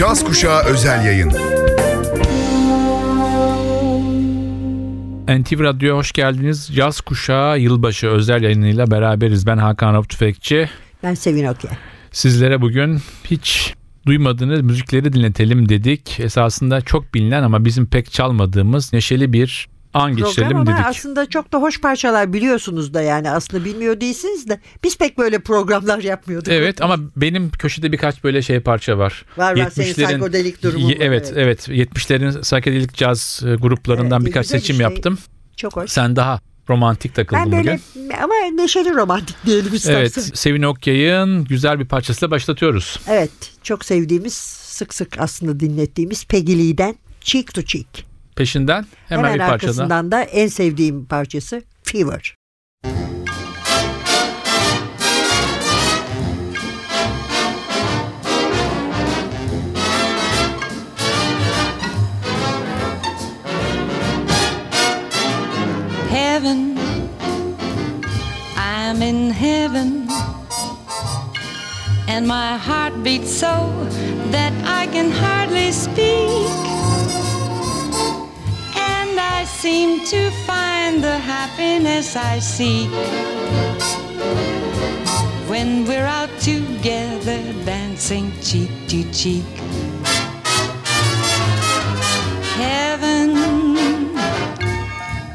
Caz Kuşağı özel yayın. NTV Radyo'ya hoş geldiniz. Caz Kuşağı yılbaşı özel yayınıyla beraberiz. Ben Hakan Rauf Tüfekçi. Ben Sevin Okyay. Sizlere bugün hiç duymadığınız müzikleri dinletelim dedik. Esasında çok bilinen ama bizim pek çalmadığımız neşeli bir an geçirelim dedik. Aslında çok da hoş parçalar, biliyorsunuz da, yani aslında bilmiyor değilsiniz de biz pek böyle programlar yapmıyorduk. Evet, ama benim köşede birkaç böyle parça var. Var senin psikodelik durumu. Evet 70'lerin psikodelik caz gruplarından birkaç seçim yaptım. Çok hoş. Sen daha romantik takıldın bugün. Ben böyle bugün. Ama neşeli romantik diyelim istersen. Evet, Sevin Okyay'ın güzel bir parçasıyla başlatıyoruz. Evet, çok sevdiğimiz, sık sık aslında dinlettiğimiz Peggy Lee'den Cheek to Cheek. Peşinden hemen bir parçadan. Arkasından da en sevdiğim parçası Fever. Heaven, I'm in heaven, and my heart beats so that I can hardly speak. I seem to find the happiness I seek when we're out together dancing cheek to cheek. Heaven,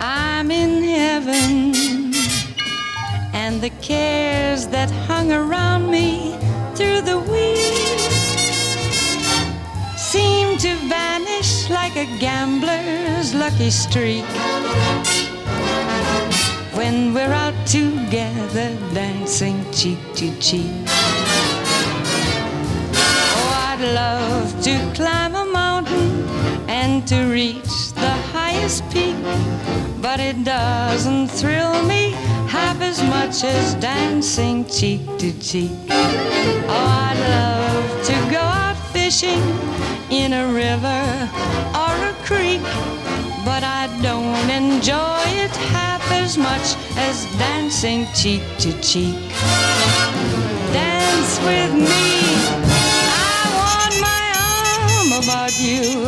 I'm in heaven, and the cares that hung around me through the week seem to vanish like a gambler's lucky streak when we're out together dancing cheek to cheek. Oh, I'd love to climb a mountain and to reach the highest peak, but it doesn't thrill me half as much as dancing cheek to cheek. Oh, I'd love to go out fishing in a river or a creek, but I don't enjoy it half as much as dancing cheek to cheek. Dance with me, I want my arm about you,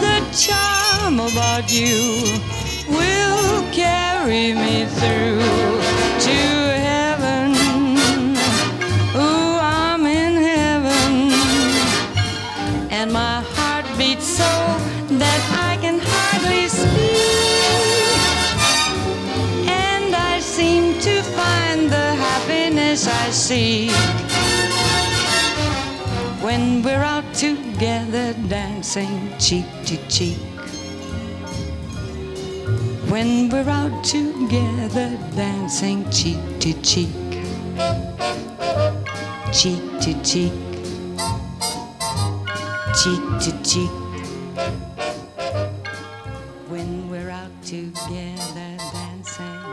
the charm about you will carry me through to heaven. And my heart beats so that I can hardly speak, and I seem to find the happiness I seek when we're out together dancing cheek to cheek. When we're out together dancing cheek to cheek. Cheek to cheek. Cheek to cheek. When we're out together dancing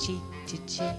cheek to cheek.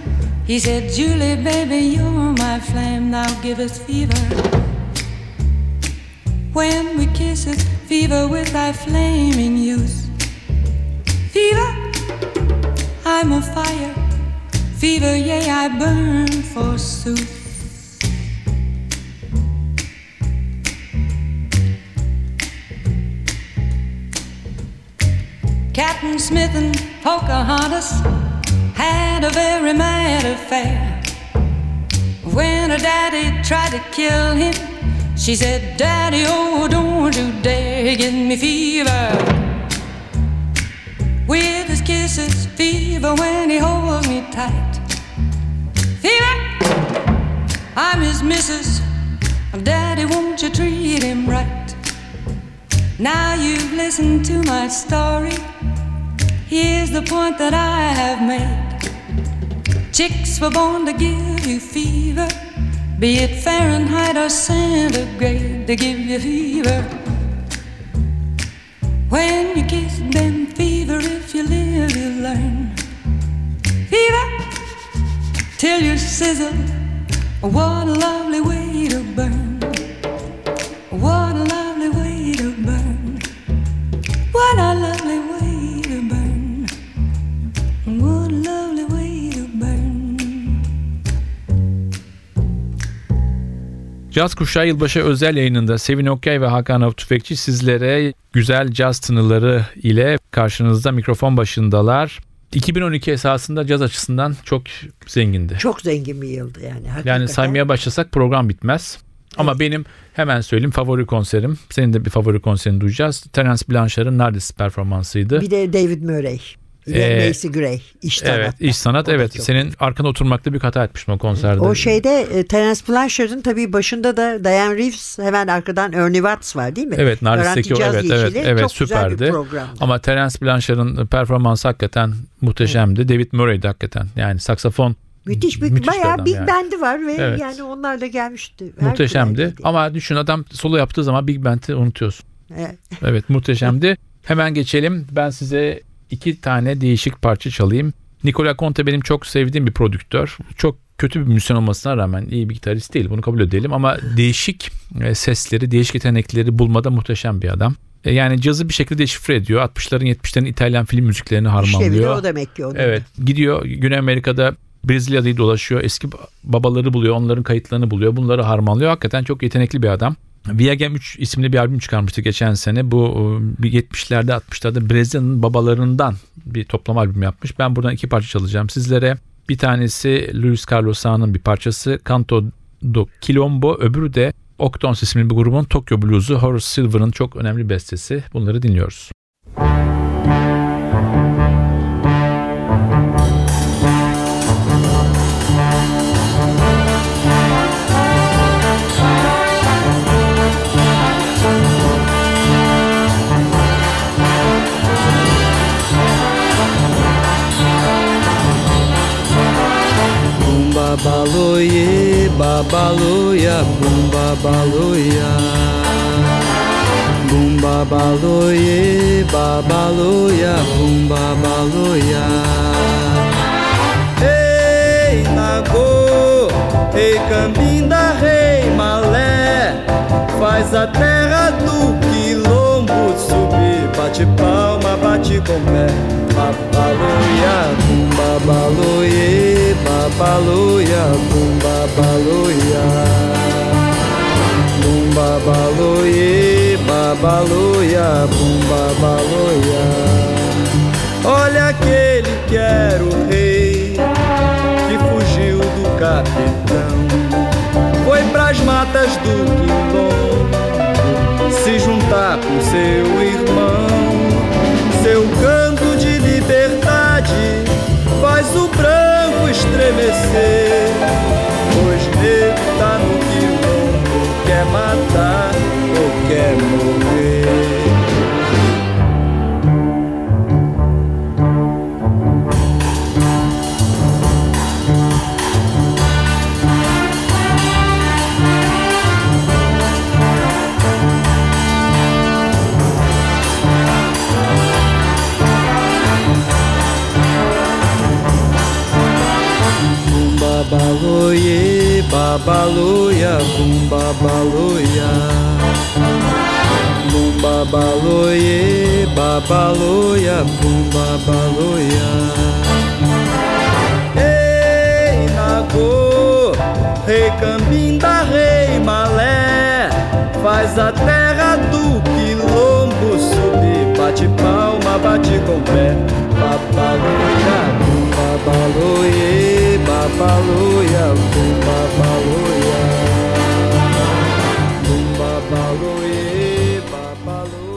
he said, Julie, baby, you're my flame, thou givest fever. When we kiss us, fever with thy flaming youth. Fever, I'm a fire. Fever, yea, I burn forsooth. Captain Smith and Pocahontas had a very mad affair. When her daddy tried to kill him, she said, Daddy, oh, don't you dare give me fever. With his kisses, fever, when he holds me tight. Fever, I'm his missus. Daddy, won't you treat him right? Now you've listened to my story. Here's the point that I have made. Chicks were born to give you fever, be it Fahrenheit or centigrade, to give you fever. When you kiss them, fever, if you live, you learn. Fever, till you sizzle. What a lovely way to burn. What a lovely way to burn. What a lovely way to burn. What a lovely way to burn. Caz Kuşağı Yılbaşı özel yayınında Sevin Okyay ve Hakan Rauf Tüfekçi sizlere güzel caz tınıları ile karşınızda, mikrofon başındalar. 2012 esasında caz açısından çok zengindi. Çok zengin bir yıldı yani. Hakikaten. Yani saymaya başlasak program bitmez. Ama benim hemen söyleyeyim favori konserim. Senin de bir favori konserini duyacağız. Terence Blanchard'ın Nardis performansıydı. Bir de David Murray. Macy Gray. İş sanat. Çok... Senin arkana oturmakta büyük hata etmiştim o konserde. O şeyde Terence Blanchard'ın tabii başında da Dianne Reeves, hemen arkadan Ernie Watts var değil mi? Evet, Nardis'teki o evet çok süperdi. Güzel bir programdı. Ama Terence Blanchard'ın performansı hakikaten muhteşemdi. Evet. David Murray'di hakikaten. Yani saksafon Müthiş bayağı big band'i var ve evet, yani onlar da gelmişti. Muhteşemdi. Ama düşün, adam solo yaptığı zaman big band'i unutuyorsun. Evet muhteşemdi. Hemen geçelim. Ben size 2 tane değişik parça çalayım. Nicola Conte benim çok sevdiğim bir prodüktör. Çok kötü bir müzisyen olmasına rağmen iyi bir gitarist değil. Bunu kabul edelim ama değişik sesleri, değişik yetenekleri bulmada muhteşem bir adam. Yani cazı bir şekilde deşifre ediyor. 60'ların 70'lerin İtalyan film müziklerini harmanlıyor. İşte o demek ki. Evet. Gidiyor Güney Amerika'da, Brezilya'yı dolaşıyor. Eski babaları buluyor. Onların kayıtlarını buluyor. Bunları harmanlıyor. Hakikaten çok yetenekli bir adam. Viagem 3 isimli bir albüm çıkarmıştı geçen sene. Bu 70'lerde 60'larda Brezilya'nın babalarından bir toplama albüm yapmış. Ben buradan 2 parça çalacağım sizlere. Bir tanesi Luis Carlos Sa'nın bir parçası, Canto do Quilombo. Öbürü de Octon isimli bir grubun Tokyo Blues'u, Horace Silver'ın çok önemli bestesi. Bunları dinliyoruz. Babaloye, babaloya, bumba baloya. Bumba baloye, babaloya, bumba baloya. Ei nagô, ei cambinda, rei malé, faz a terra do quilombo subir, bate palma, bate com pé. Babaloya, bumba baloye. Babaloya, bumba baloya. Bumba baloye, babaloya, bumba baloya. Olha aquele que era o rei que fugiu do capitão. Foi pras matas do Quilombo se juntar com seu irmão. Seu canto de liberdade faz o branco estremecer, pois medo tá no quilombo, quer matar ou quer morrer. baluya, bumba baluya, bumba baluye, babaluya, bumba baluya. Ei, Nagô, rei Cambinda, rei Malé, faz a terra do quilombo subir, bate palma, bate com pé, babaluya. Babaluye, babaluya, babaluya, babaluye, babaluya.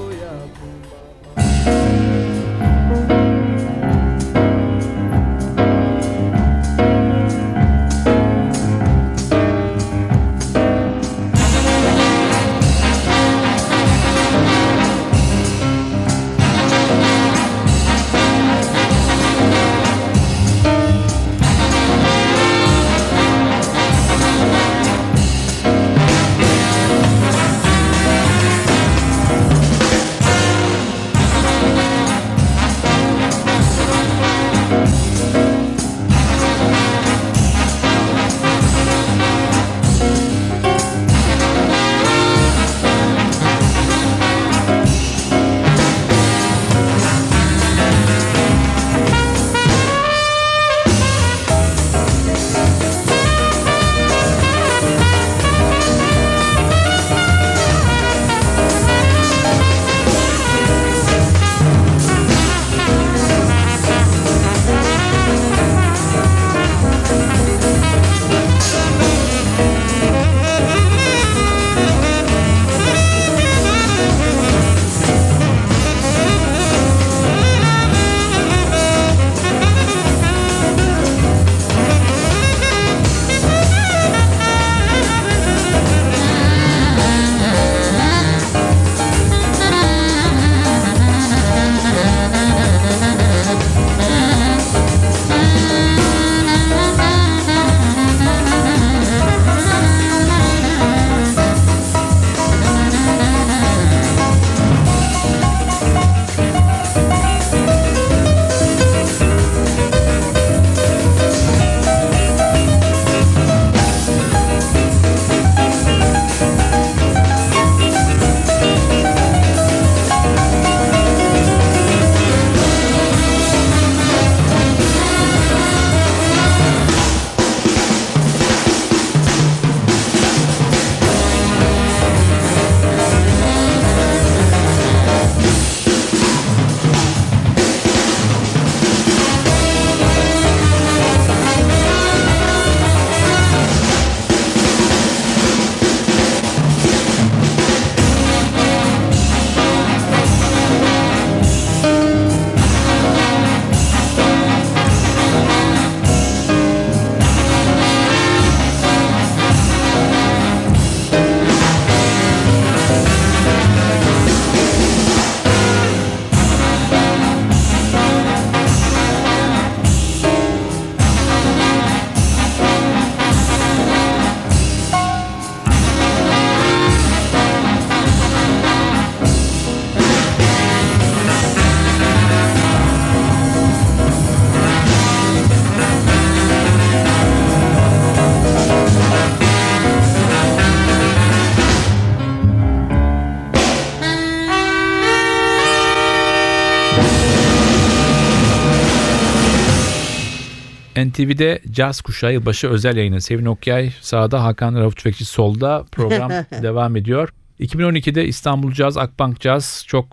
NTV'de Caz Kuşağı yılbaşı özel yayını. Sevin Okyay sağda, Hakan Rauf Tüfekçi solda. Program devam ediyor. 2012'de İstanbul Caz, Akbank Caz çok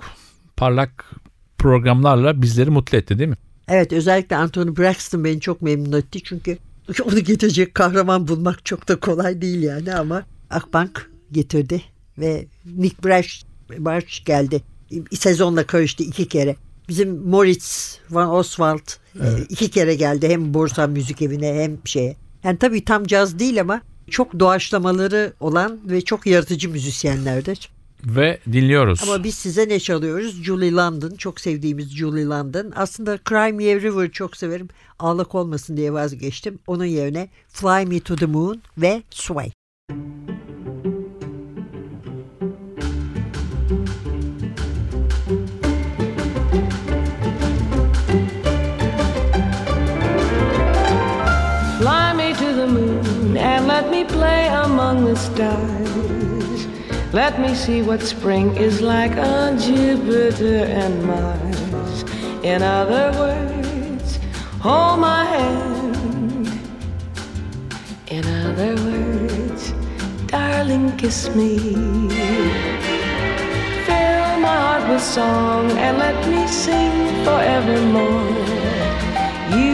parlak programlarla bizleri mutlu etti, değil mi? Evet, özellikle Anthony Braxton beni çok memnun etti. Çünkü onu getirecek kahraman bulmak çok da kolay değil yani, ama Akbank getirdi ve Nick Brash geldi. Sezonla karıştı 2 kere. Bizim Moritz Van Oswald, evet, 2 kere geldi, hem Borsa Müzik Evi'ne hem şeye. Yani tabii tam caz değil ama çok doğaçlamaları olan ve çok yaratıcı müzisyenlerdir. Ve dinliyoruz. Ama biz size ne çalıyoruz? Julie London, çok sevdiğimiz Julie London. Aslında Cry Me a River çok severim. Ağlak olmasın diye vazgeçtim. Onun yerine Fly Me To The Moon ve Sway. Play among the stars. Let me see what spring is like on Jupiter and Mars. In other words, hold my hand. In other words, darling, kiss me. Fill my heart with song and let me sing forevermore. You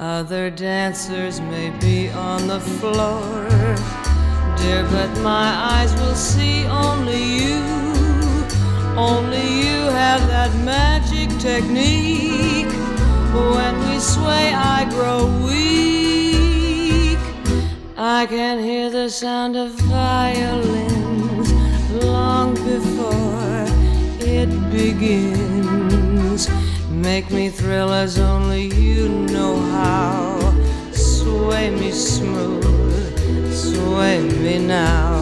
Other dancers may be on the floor, dear, but my eyes will see only you. Only you have that magic technique. When we sway, I grow weak. I can hear the sound of violins long before it begins. Make me thrill as only you know how. Sway me smooth, sway me now.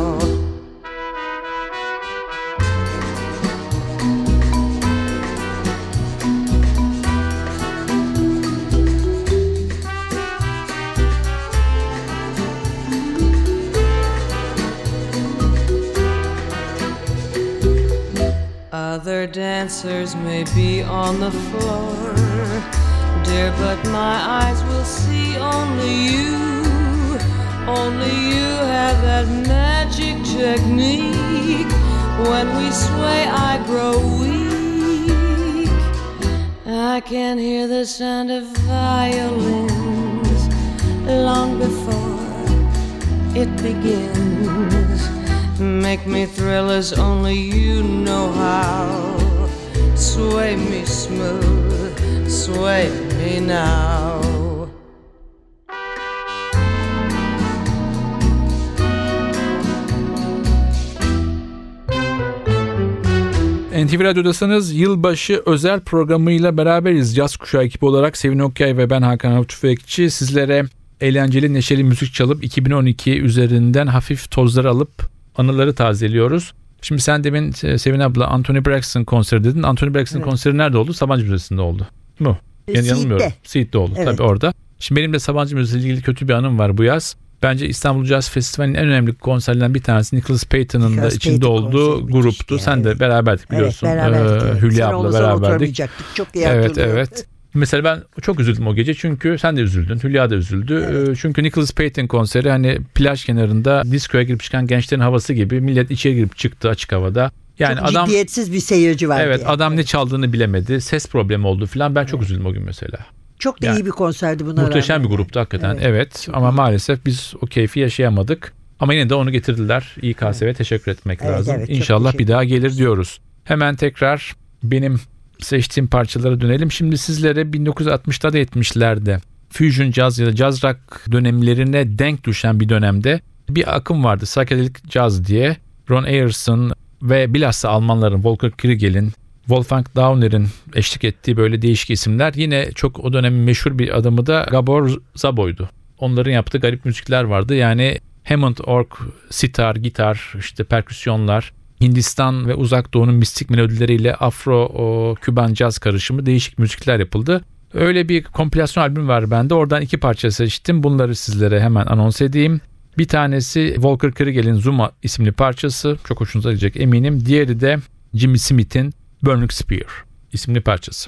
NTV Radyo'dasanız yılbaşı özel programıyla beraberiz. Caz Kuşağı ekibi olarak Sevin Okyay ve ben Hakan Rauf Tüfekçi sizlere eğlenceli neşeli müzik çalıp 2012 üzerinden hafif tozları alıp anıları tazeliyoruz. Şimdi sen demin Sevin abla Anthony Braxton konseri dedin. Anthony Braxton konseri nerede oldu? Sabancı Müzesi'nde oldu. Mu? Yanılmıyorum. Siirt'te oldu. Evet. Tabii orada. Şimdi benim de Sabancı Müzesi ile ilgili kötü bir anım var bu yaz. Bence İstanbul Jazz Festivali'nin en önemli konserlerinden bir tanesi Nicholas Payton'ın da içinde olduğu gruptu. Yani. Sen de beraberdik biliyorsun. Evet, beraberdik. Hülya abla beraberdik. Çok iyi hatırlıyorum. Evet. Mesela ben çok üzüldüm o gece çünkü sen de üzüldün, Hülya da üzüldü. Evet. Çünkü Nicholas Payton konseri hani plaj kenarında diskoya girip çıkan gençlerin havası gibi, millet içeri girip çıktı açık havada. Yani çok adam ciddiyetsiz bir seyirci vardı. Evet, yani. Adam ne çaldığını bilemedi, ses problemi oldu filan. Ben çok üzüldüm o gün mesela. Çok da yani, iyi bir konserdi buna. Muhteşem rağmen. Bir gruptu hakikaten. Evet. Ama maalesef biz o keyfi yaşayamadık. Ama yine de onu getirdiler. İKSV'ye teşekkür etmek lazım. Evet, İnşallah bir daha gelir diyoruz. Hemen tekrar benim seçtiğim parçalara dönelim. Şimdi sizlere 1960'da da 70'lerde fusion caz ya da caz rock dönemlerine denk düşen bir dönemde bir akım vardı. Psychedelic caz diye. Ron Ayerson ve bilhassa Almanların Volker Kriegel'in, Wolfgang Dauner'in eşlik ettiği böyle değişik isimler. Yine çok o dönemin meşhur bir adamı da Gabor Zaboy'du. Onların yaptığı garip müzikler vardı. Yani Hammond org, sitar, gitar, işte perküsyonlar, Hindistan ve Uzak Doğu'nun mistik melodileriyle Afro-Küban caz karışımı değişik müzikler yapıldı. Öyle bir kompilasyon albüm var bende. Oradan 2 parça seçtim. Bunları sizlere hemen anons edeyim. Bir tanesi Volker Kriegel'in Zuma isimli parçası. Çok hoşunuza gidecek eminim. Diğeri de Jimmy Smith'in Burning Spear isimli parçası.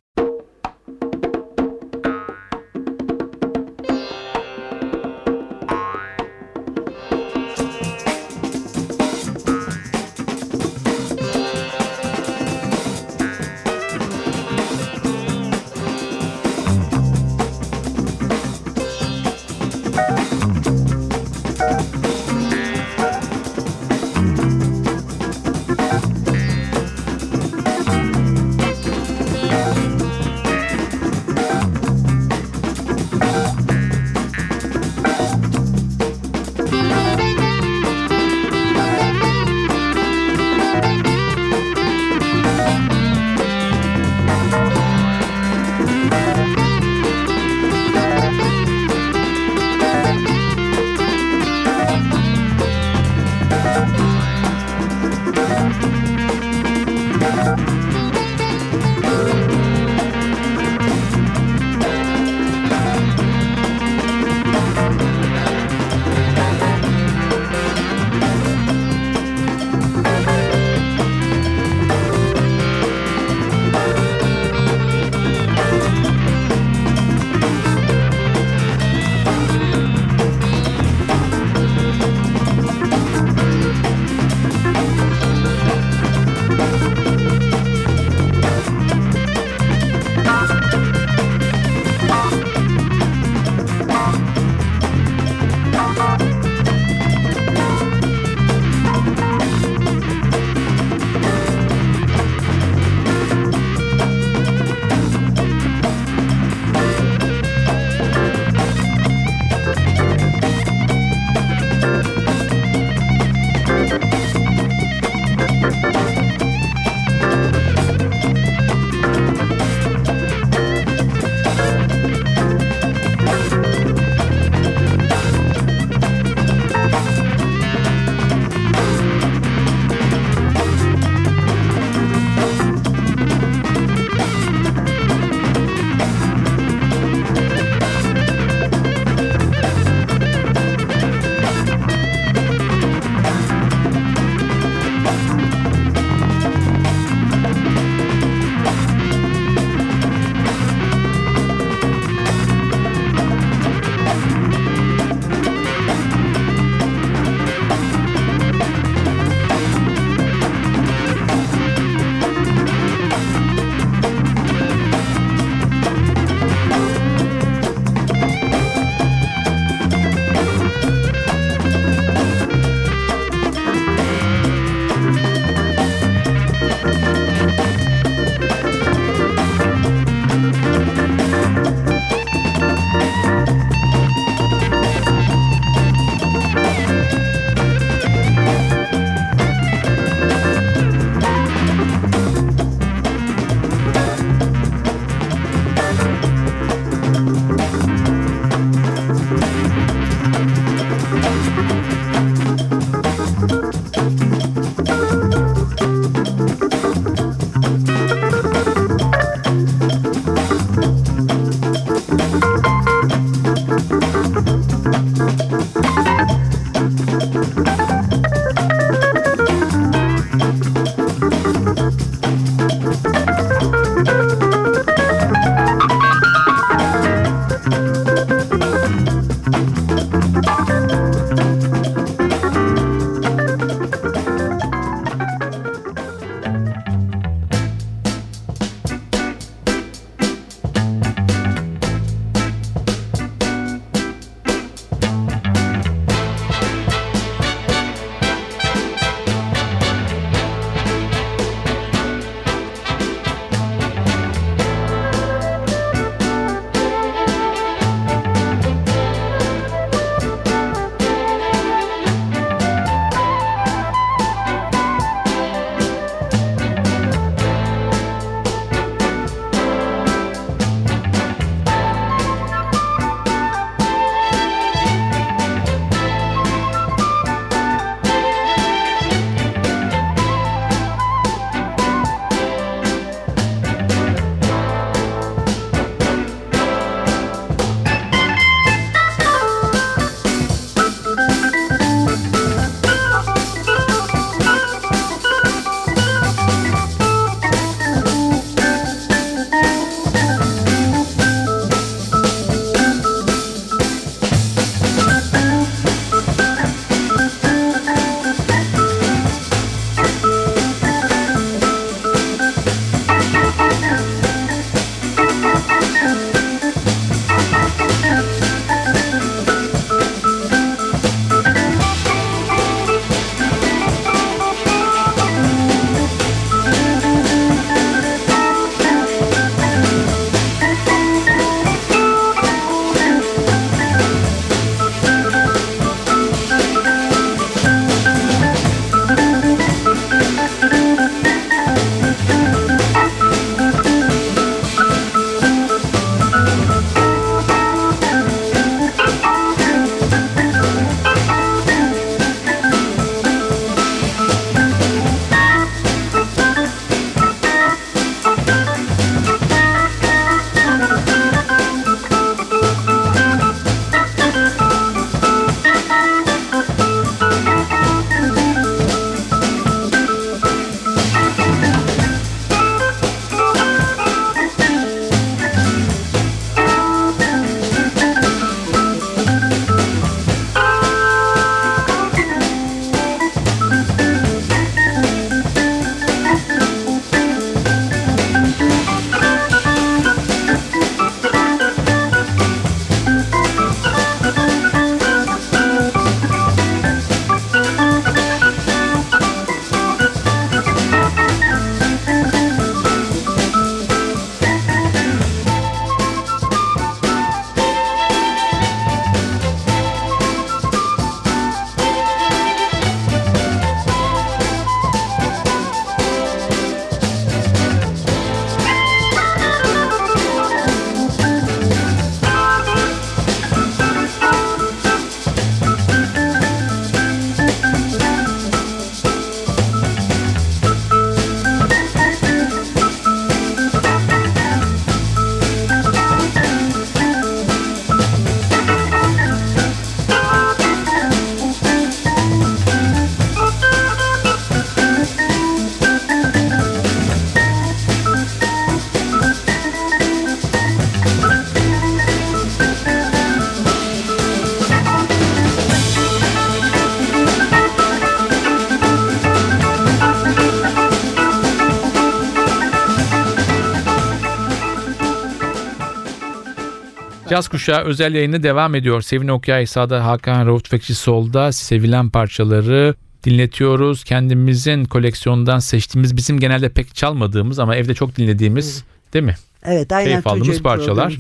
Caz Kuşağı özel yayını devam ediyor. Sevin Okyay sağda, Hakan Rauf Tüfekçi solda. Sevilen parçaları dinletiyoruz. Kendimizin koleksiyondan seçtiğimiz, bizim genelde pek çalmadığımız ama evde çok dinlediğimiz, değil mi? Evet, aynen. Keyif aldığımız parçalar.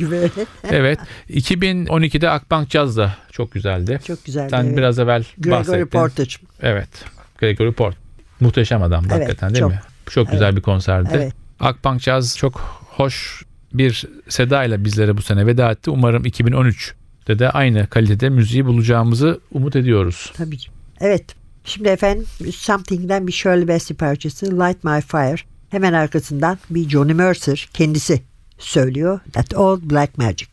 Evet. 2012'de Akbank Caz da çok güzeldi. Çok güzeldi. Sen evet, biraz evvel bahsettin. Gregory Porter. Evet. Gregory Porter. Muhteşem adam hakikaten, evet, değil mi? Çok güzel bir konserdi. Evet. Akbank Caz çok hoş bir seda ile bizlere bu sene veda etti. Umarım 2013'te de aynı kalitede müziği bulacağımızı umut ediyoruz. Tabii ki. Evet. Şimdi efendim Something'den bir Shirley Bassey parçası Light My Fire. Hemen arkasından bir Johnny Mercer kendisi söylüyor. That Old Black Magic.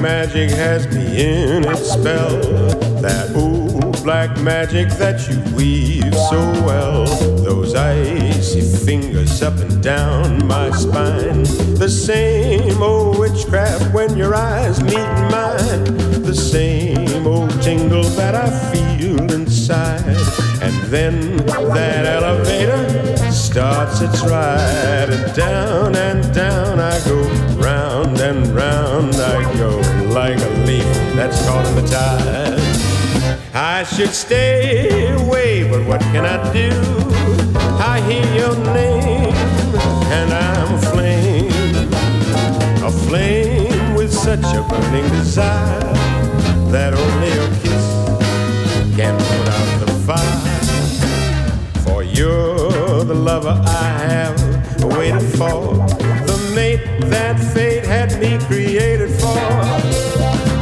Magic has me in its spell. That old black magic that you weave so well. Those icy fingers up and down my spine. The same old witchcraft when your eyes meet mine. The same old tingle that I feel inside. And then that elevator starts its ride. And down I go, round and round I go. Like a leaf that's caught in the tide. I should stay away, but what can I do? I hear your name and I'm aflame, aflame with such a burning desire that only a kiss can put out the fire. For you're the lover I have waited for, the mate that fate had me created for.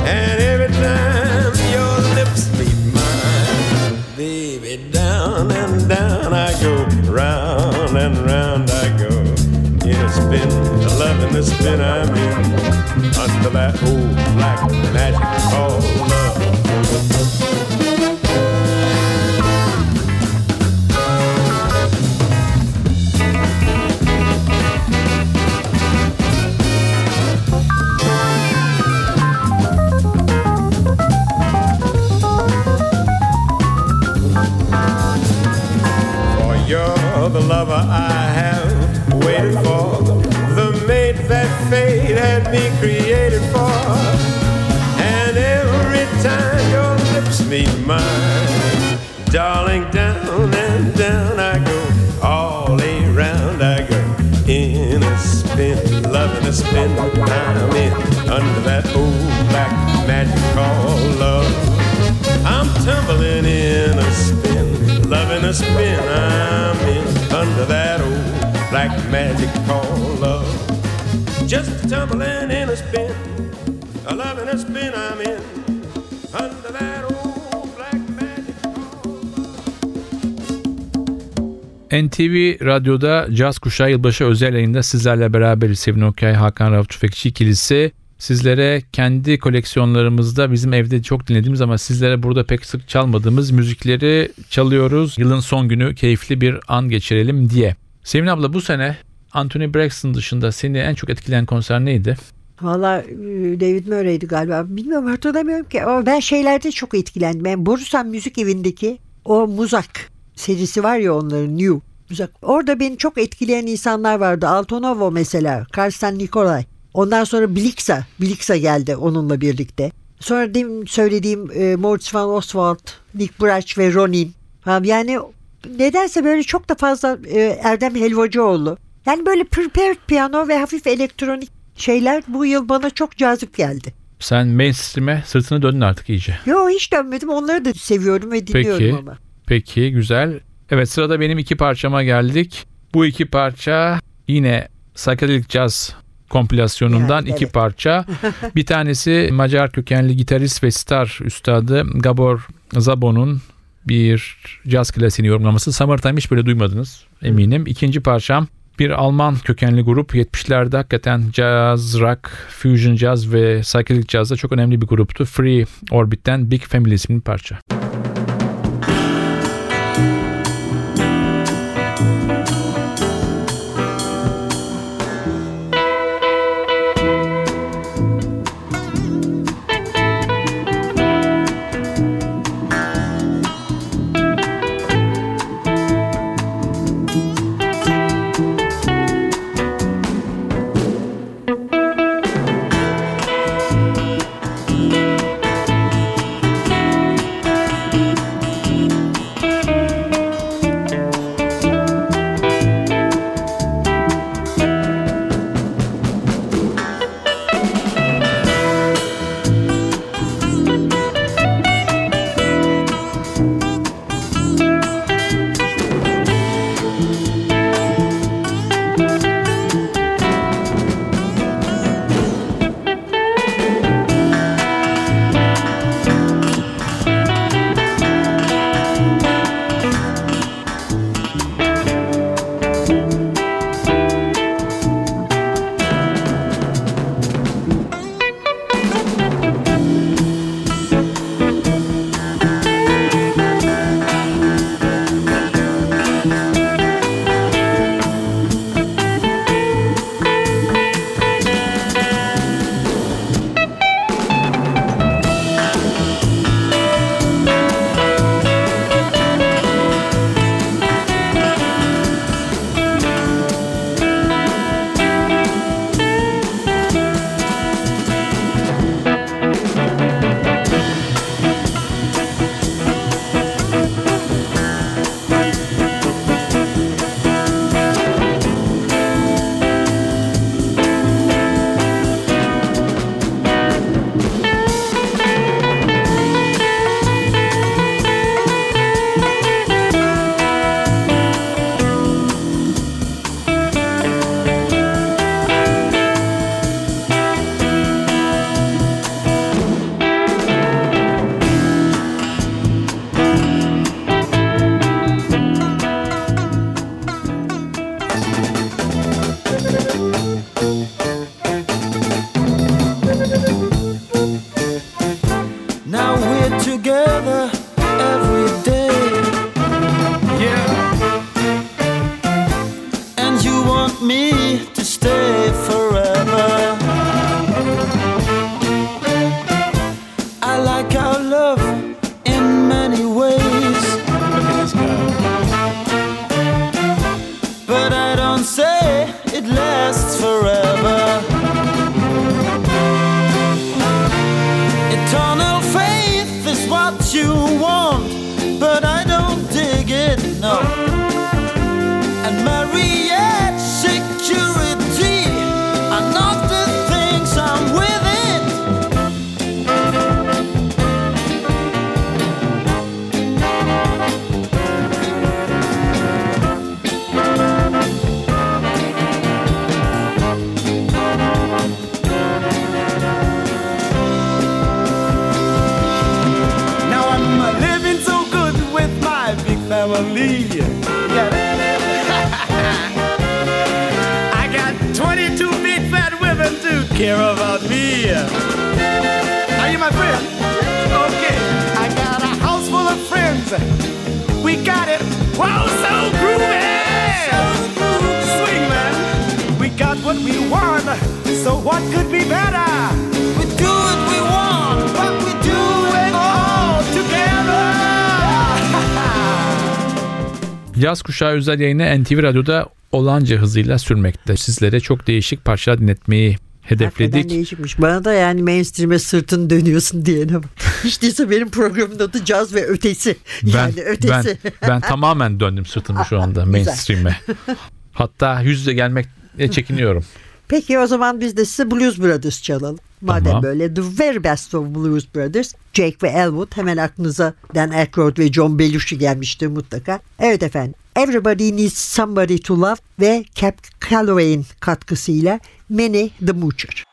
And every time your lips meet mine, baby, down and down I go, round and round I go, in a spin, loving the spin I'm in, under that old black magic called the lover I have waited for, the mate that fate had me created for. And every time your lips meet mine, darling, down and down I go, all around I go, in a spin, loving a spin I'm in, under that old black magic called love. I'm tumbling in a spin, loving a spin I'm in, under that old black magic called love. Just tumbling in a spin, a loving a spin I'm in, under that old black magic called love. NTV Radyo'da Caz Kuşağı Yılbaşı özel yayında sizlerle beraberiz. Sevin Okyay, Hakan Rauf Tüfekçi ikilisi. Sizlere kendi koleksiyonlarımızda, bizim evde çok dinlediğimiz ama sizlere burada pek sık çalmadığımız müzikleri çalıyoruz. Yılın son günü keyifli bir an geçirelim diye. Sevin abla, bu sene Anthony Braxton dışında seni en çok etkileyen konser neydi? Valla David Murray'di galiba. Bilmiyorum, hatırlamıyorum ki ama ben şeylerde çok etkilendim. Yani Borusan Müzik Evi'ndeki o Muzak serisi var ya, onların New Muzak. Orada beni çok etkileyen insanlar vardı. Altonovo mesela, Karsten Nikolay. Ondan sonra Blixa geldi onunla birlikte. Sonra söylediğim Moritz Van Oswald, Nick Brash ve Ronin. Yani nedense böyle çok da fazla Erdem Helvacıoğlu. Yani böyle prepared piyano ve hafif elektronik şeyler bu yıl bana çok cazip geldi. Sen mainstream'e sırtını döndün artık iyice. Yok, hiç dönmedim. Onları da seviyorum ve dinliyorum peki, ama. Peki, güzel. Evet, sırada benim iki parçama geldik. Bu iki parça yine psychedelic jazz kompilasyonundan yani, iki parça. Bir tanesi Macar kökenli gitarist ve star üstadı Gabor Zabon'un bir caz klasiğini yorumlaması. Summertime hiç böyle duymadınız eminim. İkinci parçam bir Alman kökenli grup. 70'lerde hakikaten caz, rock, fusion caz ve psychedelic cazda çok önemli bir gruptu. Free Orbit'ten Big Family isimli parça. Now we're together every day. Yeah. And you want me to stay forever. I like our love in many ways. Look at this guy. But I don't say it lasts forever. You want, but I don't dig it, no. And marriage security are not the things I'm family. I got 22 big fat women to care about me. Are you my friend? Okay. I got a house full of friends. We got it. Wow, so groovy. Swing, man. We got what we want. So what could be better? We do what we want, but we do it all together. Caz Kuşağı özel yayını NTV Radyo'da olanca hızıyla sürmekte. Sizlere çok değişik parçalar dinletmeyi hedefledik. Hakikaten değişikmiş. Bana da yani mainstream'e sırtını dönüyorsun diyene bak. Hiç değilse benim programın adı caz ve ötesi. Ötesi. Ben tamamen döndüm sırtımı şu anda mainstream'e. Hatta yüzle gelmekle çekiniyorum. Peki o zaman biz de size Blues Brothers çalalım. Madem tamam. Böyle The Very Best of Blues Brothers, Jake ve Elwood, hemen aklınıza Dan Aykroyd ve John Belushi gelmiştir mutlaka. Evet efendim, Everybody Needs Somebody to Love ve Cap Calloway'in katkısıyla Manny the Moocher. Yeah.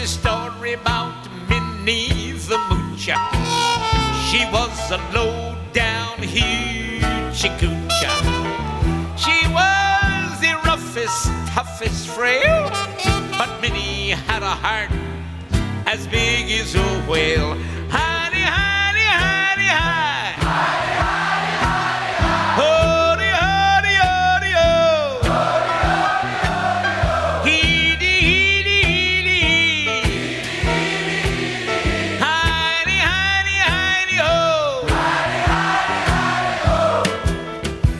It's a story about Minnie the Moocher. She was a low-down hoochie-coocher. She was the roughest, toughest frail, but Minnie had a heart as big as a whale. Honey, honey, honey, hi. Honey, honey, honey, hi. Honey, honey, honey, oh. Honey, honey, honey, oh. Heedy, heedy, heedy, heedy. Heedy, heedy, heedy. Honey, honey, honey, oh. Honey, honey, honey, oh.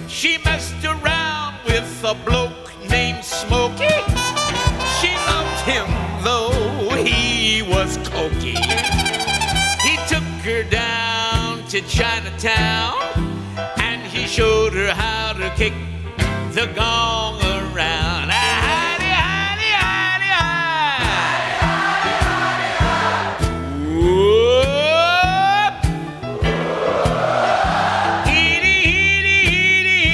She messed around with a bloke named Smokey. She loved him though he was cokey. Her down to Chinatown, and he showed her how to kick the gong around. Hidey, hidey, hidey, hidey. Whoop. Heedy, heedy, heedy.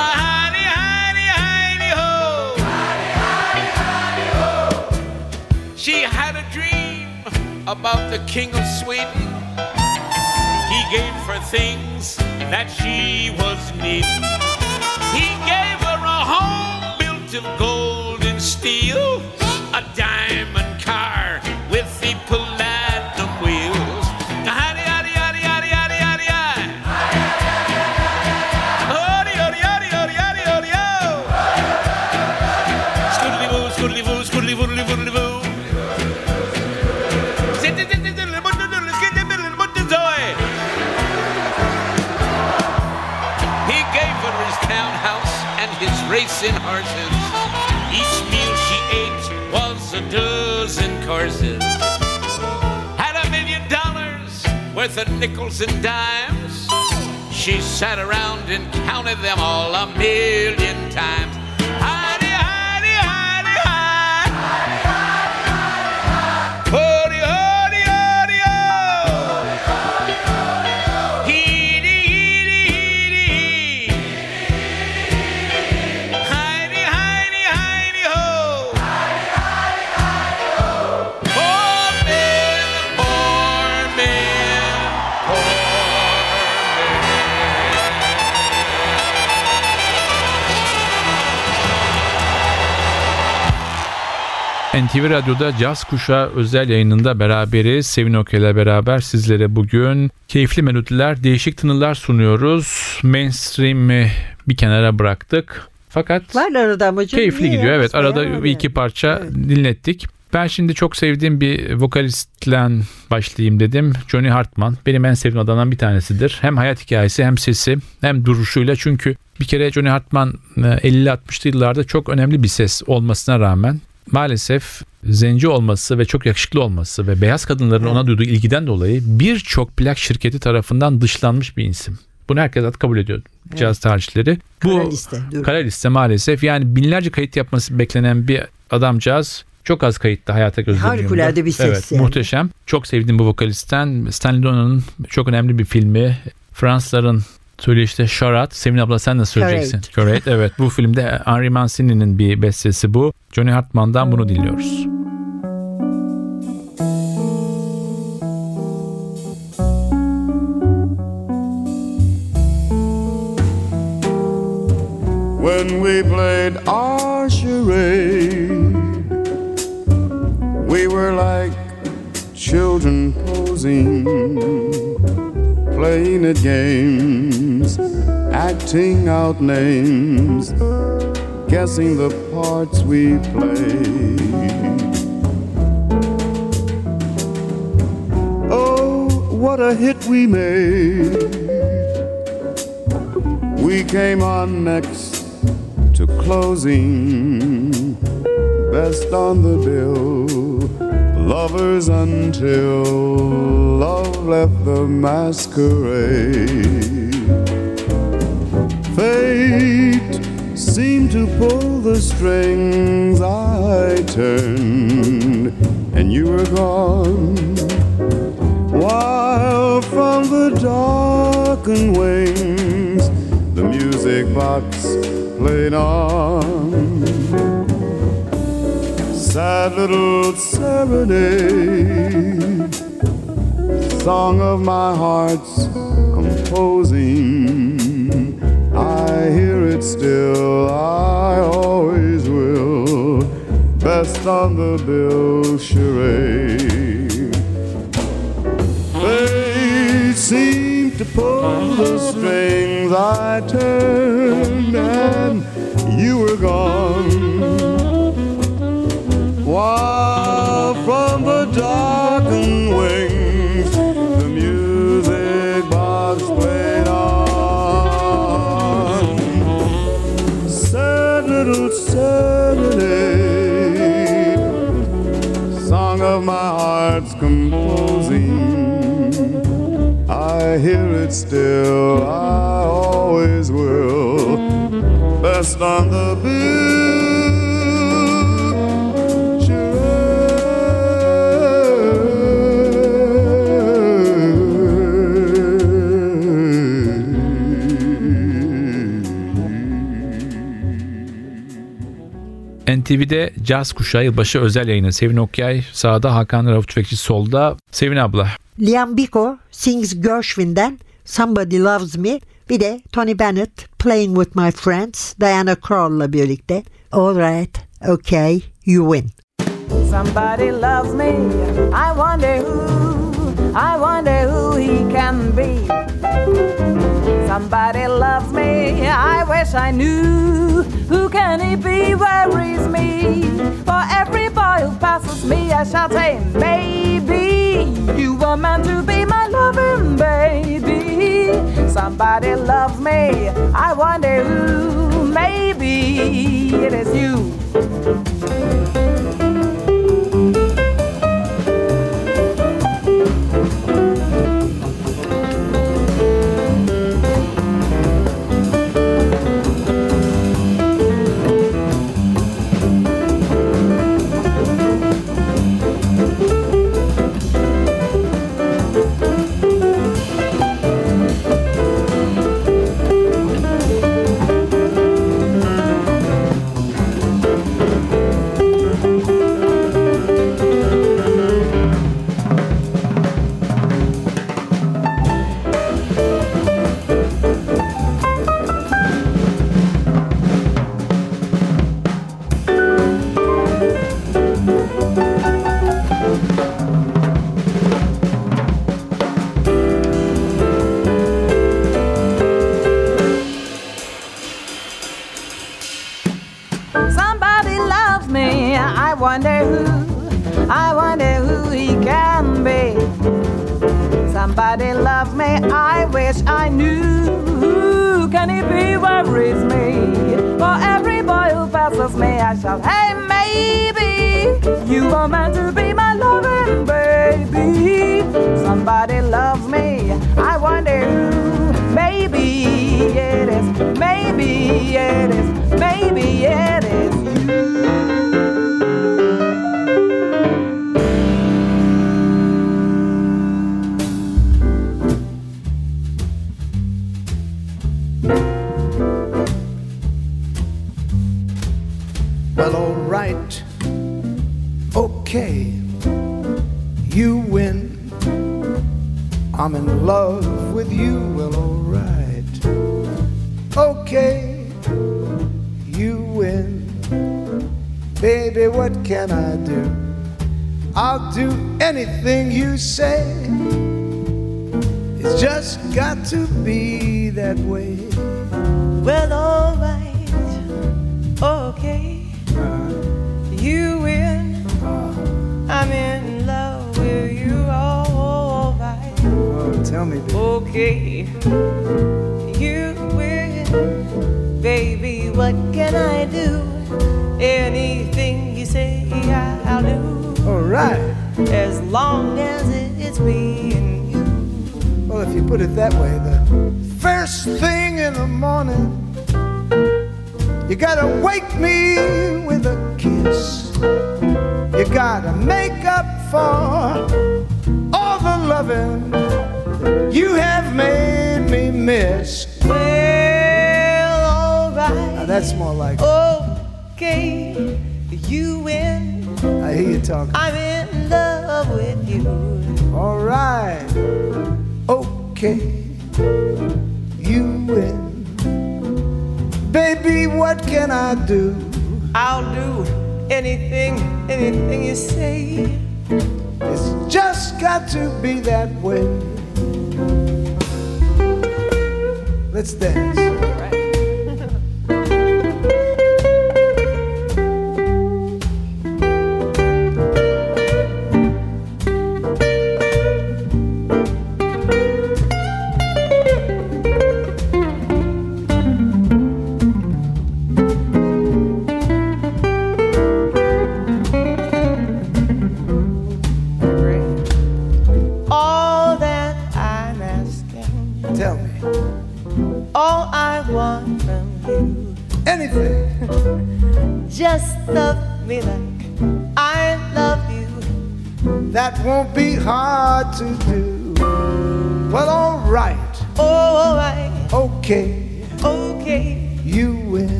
Hidey, hidey, hidey, ho. Hidey, hidey, hidey, ho. She had a dream about the King of Sweden. He gave her things that she was needing. He gave her a home built of gold and steel, a diamond car with the platinum wheels. Howdy, howdy, howdy, howdy, howdy, howdy, howdy. Howdy, howdy, howdy, howdy, howdy, howdy, howdy. Scoodly-boo, scoodly-boo, scoodly-boo, scoodly-boo. Racing horses. Each meal she ate was a dozen courses. Had $1 million worth of nickels and dimes. She sat around and counted them all $1,000,000 times. Hidey, hidey, hidey, hidey. Hidey, hidey, hidey, hidey. Hody, hody, hody, ho. Hody, hody, hody, ho. Heedy, heedy, heedy, heedy. NTV Radyo'da Caz Kuşağı özel yayınında beraberiz. Sevin Okyay'la beraber sizlere bugün keyifli melodiler, değişik tınılar sunuyoruz. Mainstream'i bir kenara bıraktık. Fakat var arada amacım, keyifli gidiyor. Evet, arada yani bir iki parça dinlettik. Ben şimdi çok sevdiğim bir vokalistle başlayayım dedim. Johnny Hartman. Benim en sevdiğim adamdan bir tanesidir. Hem hayat hikayesi, hem sesi, hem duruşuyla. Çünkü bir kere Johnny Hartman 50-60'lı yıllarda çok önemli bir ses olmasına rağmen maalesef zenci olması ve çok yakışıklı olması ve beyaz kadınların ona duyduğu ilgiden dolayı birçok plak şirketi tarafından dışlanmış bir isim. Bunu herkes artık kabul ediyor. Evet. Caz tarihçileri. Bu kara liste maalesef. Yani binlerce kayıt yapması beklenen bir adamcağız çok az kayıtta hayata gözlemliyor. Harikulade bir ses. Evet, yani. Muhteşem. Çok sevdiğim bu vokalisten. Stanley Donen'ın çok önemli bir filmi. Fransızların söyleyişte Charade. Sevin abla sen nasıl söyleyeceksin? Charade. Evet, bu filmde Henri Mancini'nin bir bestesi bu. Johnny Hartman'dan bunu dinliyoruz. When we played our charade, we were like children posing, playing at games, acting out names, guessing the parts we played. Oh, what a hit we made. We came on next to closing, best on the bill. Lovers until love left the masquerade. Fate seemed to pull the strings. I turned and you were gone, while from the darkened wings the music box played on. sad little serenade, song of my heart's composing. I hear it still, I always will, best on the bill charade. They seemed to pull the strings, I turned and you were gone, while from the darkened wings serenade, song of my heart's composing. I hear it still, I always will, best on the bill NTV'de Caz Kuşağı Yılbaşı özel yayını. Sevin Okyay sağda, Hakan Rauf Tüfekçi solda. Sevin abla. Liam Biko sings Gershwin'den Somebody Loves Me, bir de Tony Bennett Playing With My Friends, Diana Krall'la birlikte All Right, Okay, You Win. Somebody loves me, I wonder who he can be. Somebody loves me, I wish I knew. Who can he be, worries me. For every boy who passes me, I shout, hey, baby, you were meant to be my loving baby. Somebody loves me, I wonder who. Maybe it is you. I wonder who he can be. Somebody loves me, I wish I knew. Who can he be, worries me. For every boy who passes me, I shout, hey, maybe you were meant to be my loving baby. Somebody loves me, I wonder who. Maybe it is you. Okay, you win. I'm in love with you. Well, alright. Okay, you win. Baby, what can I do? I'll do anything you say. It's just got to be that way. Well, alright. Okay, you win. I'm in love with you, all right. Oh, tell me, baby. Okay, you win. Baby, what can I do? Anything you say, I'll do. All right. As long as it's me and you. Well, if you put it that way, the first thing in the morning, you gotta wake me with a kiss. You gotta make up for all the loving you have made me miss. Well, all right. Now that's more like it. Okay, you win. hear you talking. I'm in love with you. All right. Okay. You win. Baby, what can I do? I'll do anything you say. It's just got to be that way. Let's dance.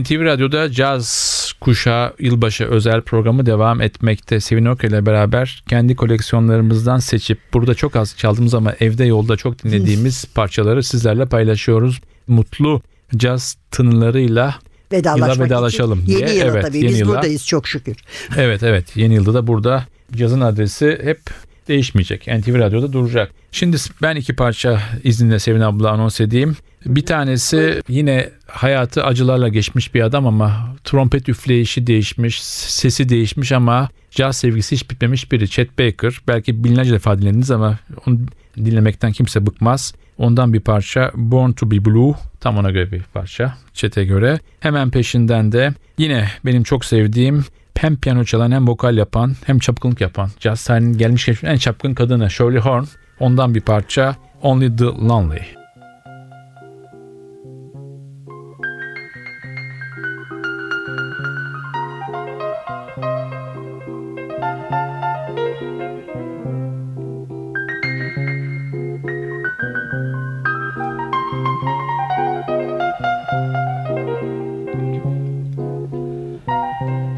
NTV Radyo'da Caz Kuşağı Yılbaşı özel programı devam etmekte. Sevin Okyay ile beraber kendi koleksiyonlarımızdan seçip burada çok az çaldığımız ama evde yolda çok dinlediğimiz parçaları sizlerle paylaşıyoruz. Mutlu caz tınılarıyla yıla vedalaşalım diye. Yeni yıl evet, tabii yeni biz yıla buradayız çok şükür. Evet yeni yılda da burada cazın adresi hep değişmeyecek. NTV Radyo'da duracak. Şimdi ben iki parça izninle Sevin abla anons edeyim. Bir tanesi yine hayatı acılarla geçmiş bir adam ama trompet üfleyişi değişmiş, sesi değişmiş ama caz sevgisi hiç bitmemiş biri. Chet Baker. Belki binlerce defa dinlediniz ama onu dinlemekten kimse bıkmaz. Ondan bir parça Born to be Blue. Tam ona göre bir parça. Chet'e göre. Hemen peşinden de yine benim çok sevdiğim hem piyano çalan hem vokal yapan hem çapkınlık yapan caz tarihinin gelmiş geçmiş en çapkın kadını Shirley Horn. Ondan bir parça Only the Lonely.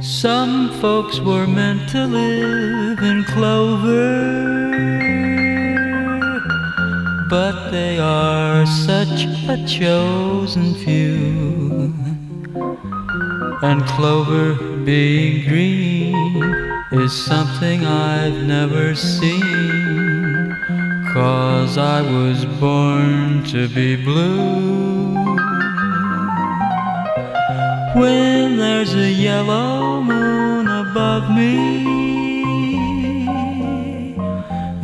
Some folks were meant to live in clover, but they are such a chosen few. And clover being green is something I've never seen, 'cause I was born to be blue. When there's a yellow moon above me,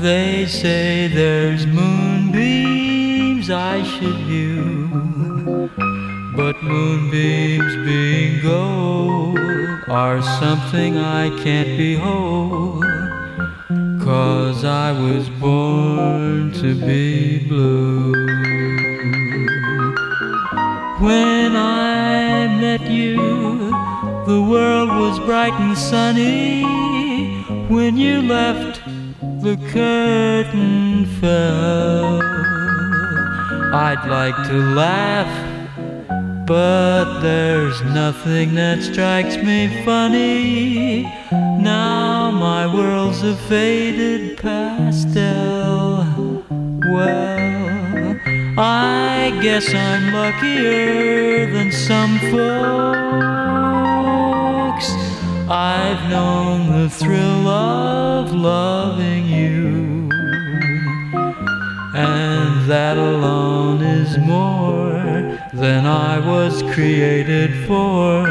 they say there's moonbeams I should view. But moonbeams being gold are something I can't behold, 'cause I was born to be blue. When I met you, the world was bright and sunny. When you left, the curtain fell. I'd like to laugh, but there's nothing that strikes me funny. Now my world's a faded pastel. Well, I guess I'm luckier than some folks. I've known the thrill of loving you, and that alone is more than I was created for,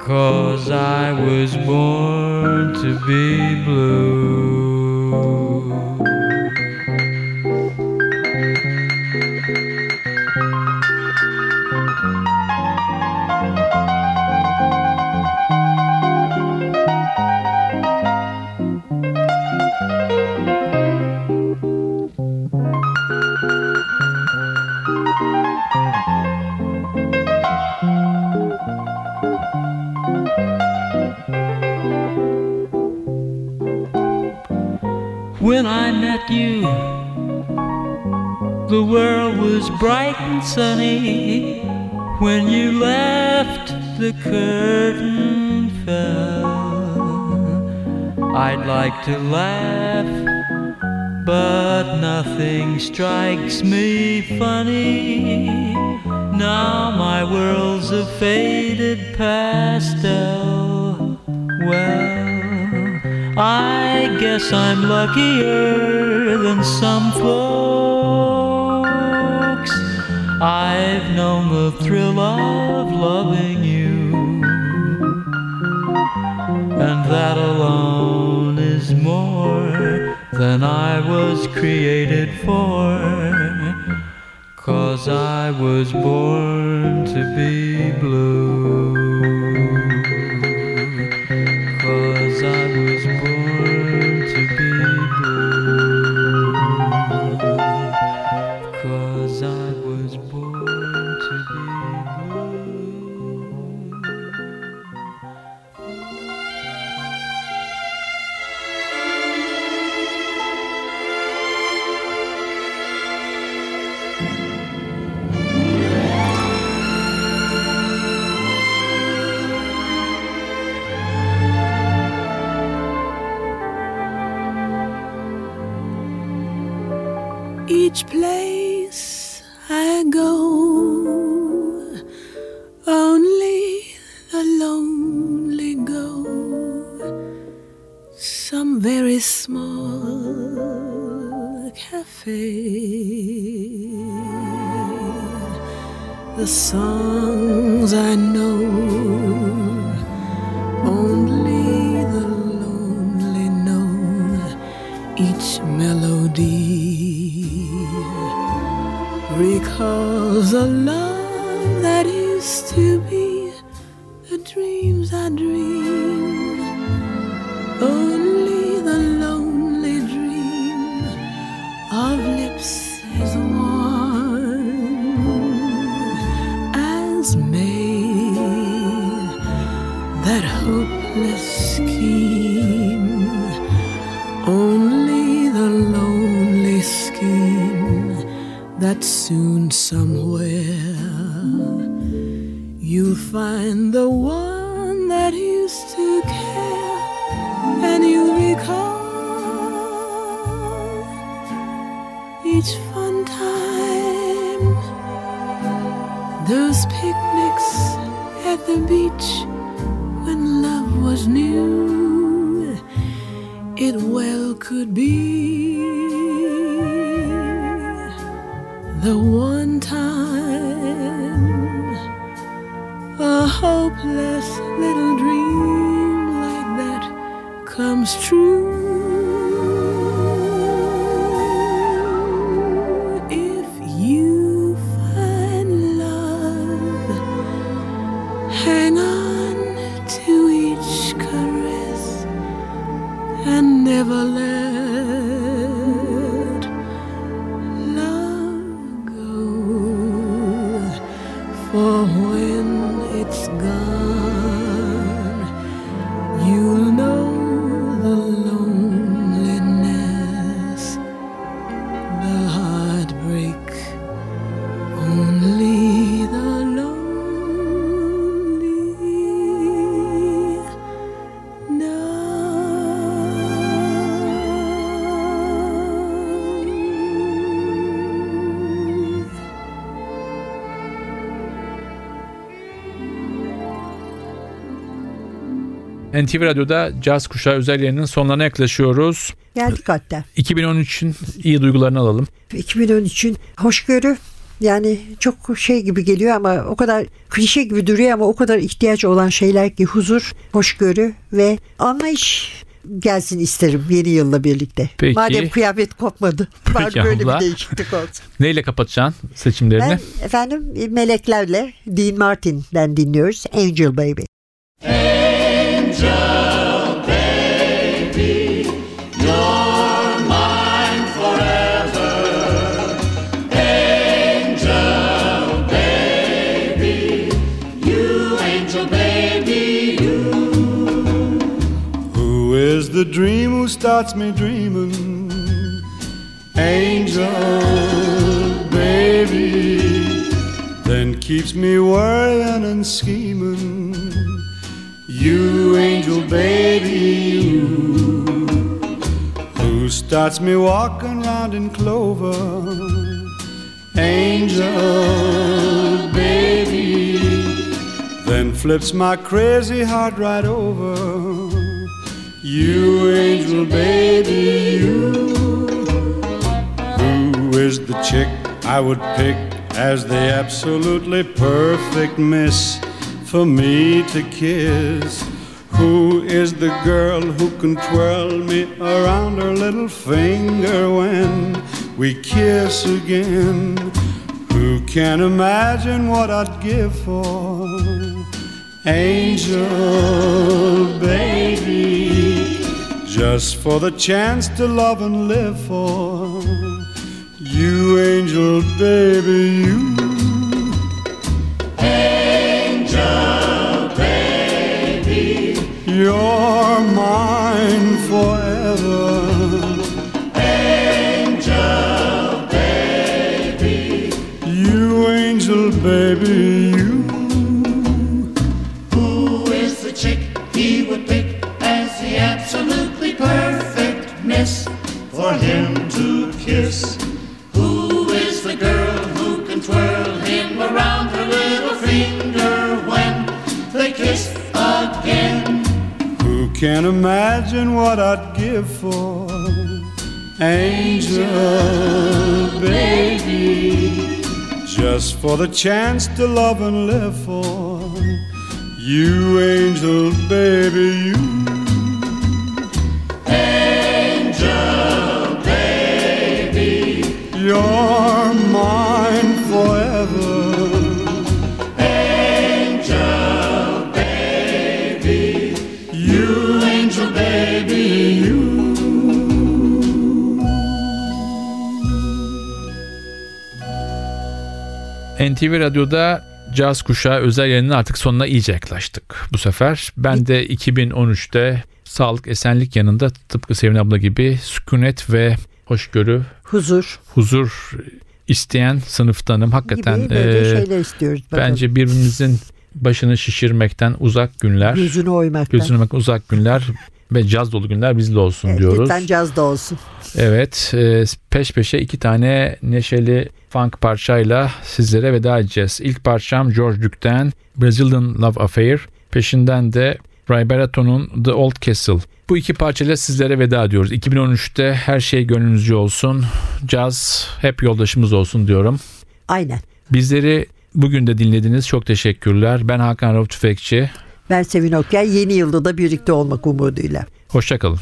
'cause I was born to be blue. When I met you, the world was bright and sunny. When you left, the curtain fell. I'd like to laugh, but nothing strikes me funny. Now my world's a faded pastel. Well, I guess I'm luckier than some folks. I've known the thrill of loving you, and that alone is more than I was created for, 'cause I was born to be blue. Each place I go, only the lonely go. Some very small cafe. The songs I know, only the lonely know. Each melody recalls a love that used to be, the dreams I dream, only the lonely dream of lips as warm as May, that hopeless scheme, only the lonely scheme that soon somewhere you'll find the one that used to care, and you'll recall each fun time, those picnics at the beach when love was new. It well could be the one time, a hopeless little dream like that comes true. If you find love, hang on to each caress and never let NTV Radyo'da Caz Kuşağı özel yayınının sonlarına yaklaşıyoruz. Geldik hatta. 2013'ün iyi duygularını alalım. 2013'ün hoşgörü, Yani çok şey gibi geliyor ama o kadar klişe gibi duruyor ama o kadar ihtiyaç olan şeyler ki huzur, hoşgörü ve anlayış gelsin isterim yeni yılla birlikte. Peki. Madem kıyafet kopmadı. Var böyle bir değişiklik olsun. Neyle kapatacaksın seçimlerini? Ben efendim meleklerle Dean Martin'den dinliyoruz. Angel Baby. Angel Baby, you're mine forever. Angel Baby, you Angel Baby, you. Who is the dream who starts me dreaming? Angel Baby, then keeps me worrying and scheming. You angel baby, you, who starts me walking round in clover. Angel baby, then flips my crazy heart right over. You angel baby, you, who is the chick I would pick as the absolutely perfect miss for me to kiss? Who is the girl who can twirl me around her little finger when we kiss again? Who can imagine what I'd give for angel baby, just for the chance to love and live for you angel baby, you. You're mine forever. Angel baby, you angel baby, you. Who is the chick he would pick as the absolutely perfect miss for him to kiss? Who is the girl who can twirl him around her little finger when they kiss again? Can't imagine what I'd give for angel baby, just for the chance to love and live for you angel baby, you. Angel baby, you're mine forever. NTV Radyo'da Caz Kuşağı özel yayının artık sonuna iyice yaklaştık bu sefer. Ben de 2013'te sağlık, esenlik yanında tıpkı Sevin abla gibi sükunet ve hoşgörü, huzur isteyen sınıftanım. Hakikaten gibi böyle şeyler istiyoruz. Bence birbirimizin başını şişirmekten uzak günler, gözünü oymaktan uzak günler ve caz dolu günler bizle olsun diyoruz. Lütfen caz da olsun. Evet, peş peşe 2 tane neşeli funk parçayla sizlere veda edeceğiz. İlk parçam George Duke'den Brazilian Love Affair. Peşinden de Ray Barretto'nun The Old Castle. Bu 2 parçayla sizlere veda ediyoruz. 2013'te her şey gönlünüzce olsun. Caz hep yoldaşımız olsun diyorum. Aynen. Bizleri bugün de dinlediniz. Çok teşekkürler. Ben Hakan Rauf Tüfekçi. Ben Sevin Okyay. Yeni yılda da birlikte olmak umuduyla. Hoşçakalın.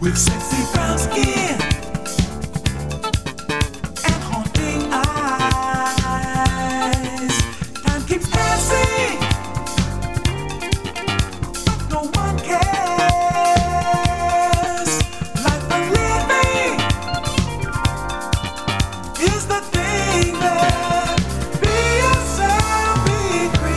with sexy brown skin and haunting eyes. Time keeps passing, but no one cares. Life I'm living is the thing that be yourself, be free.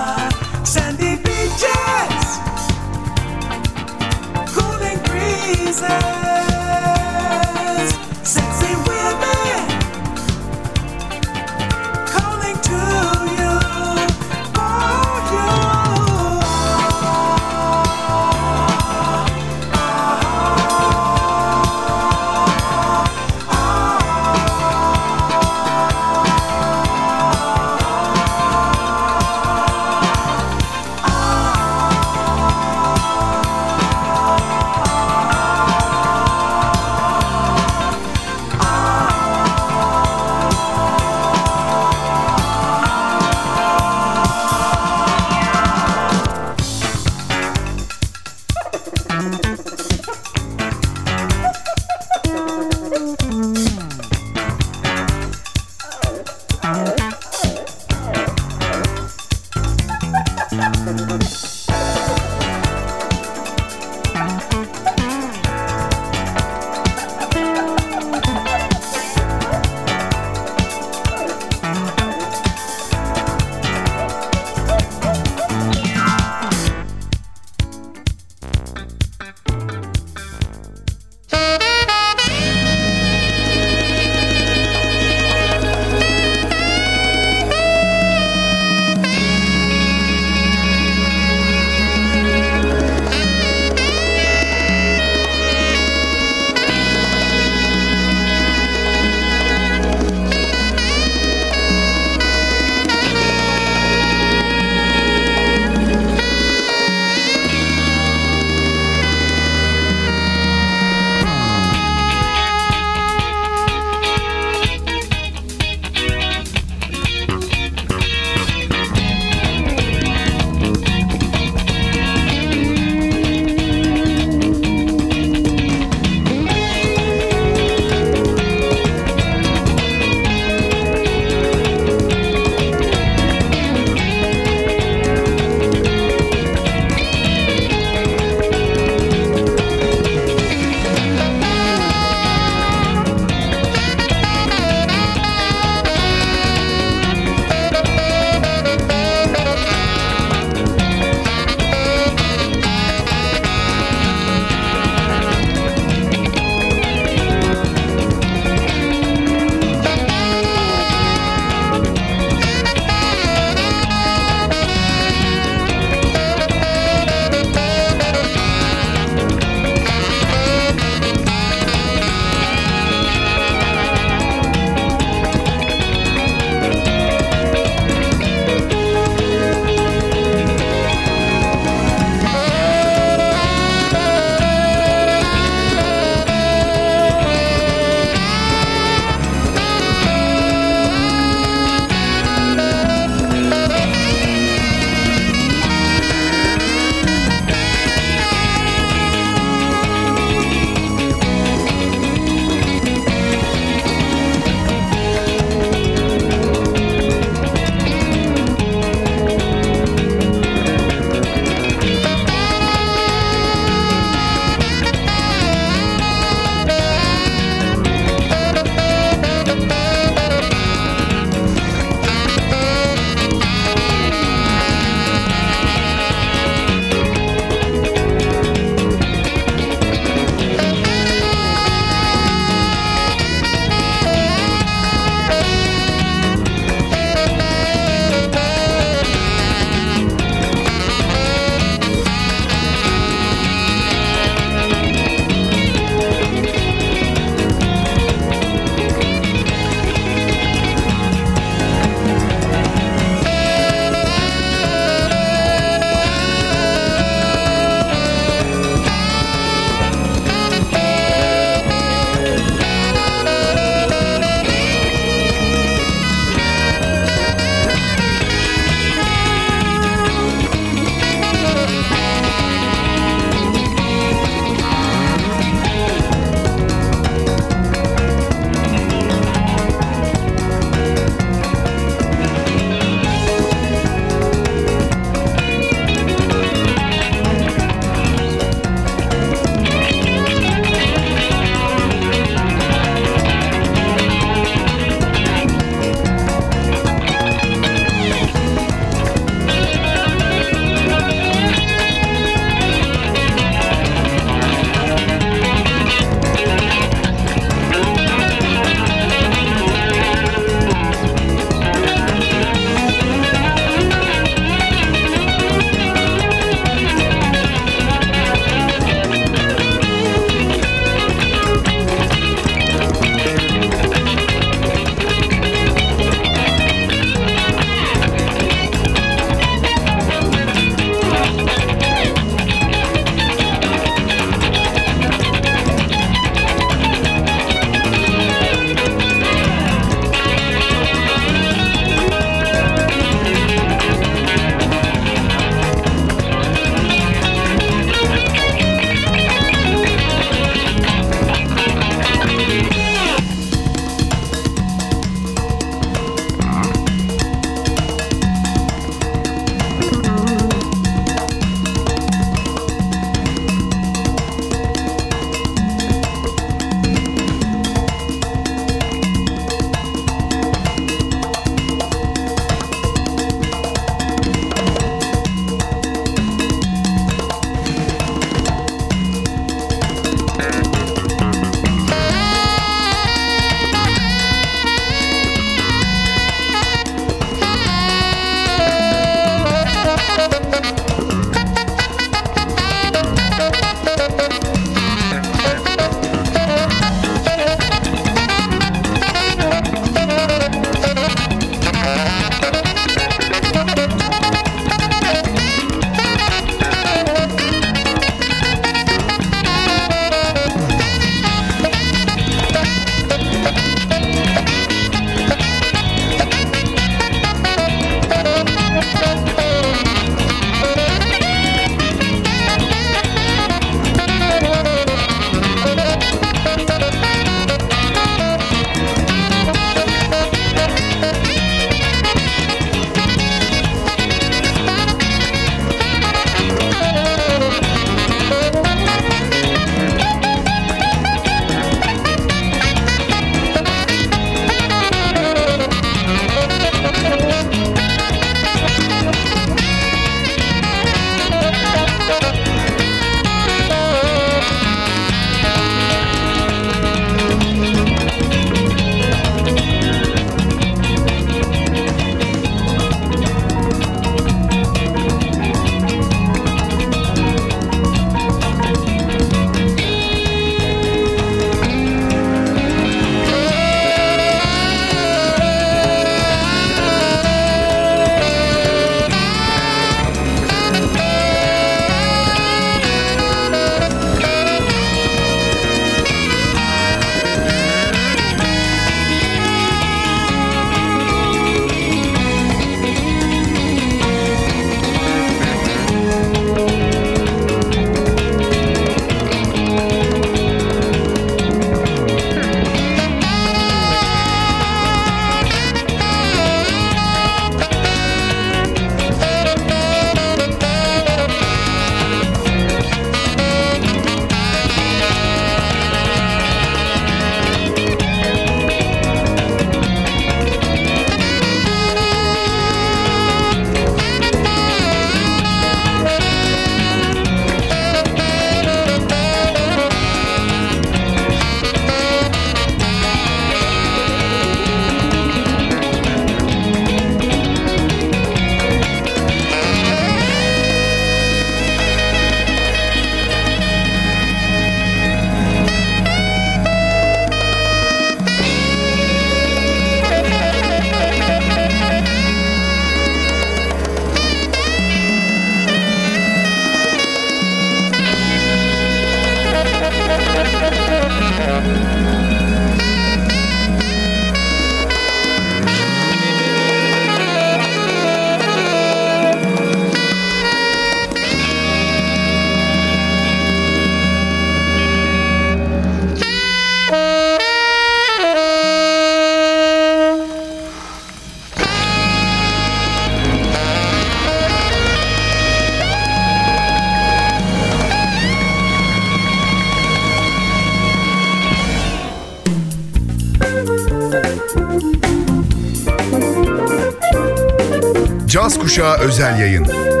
Caz Kuşağı Özel Yayın.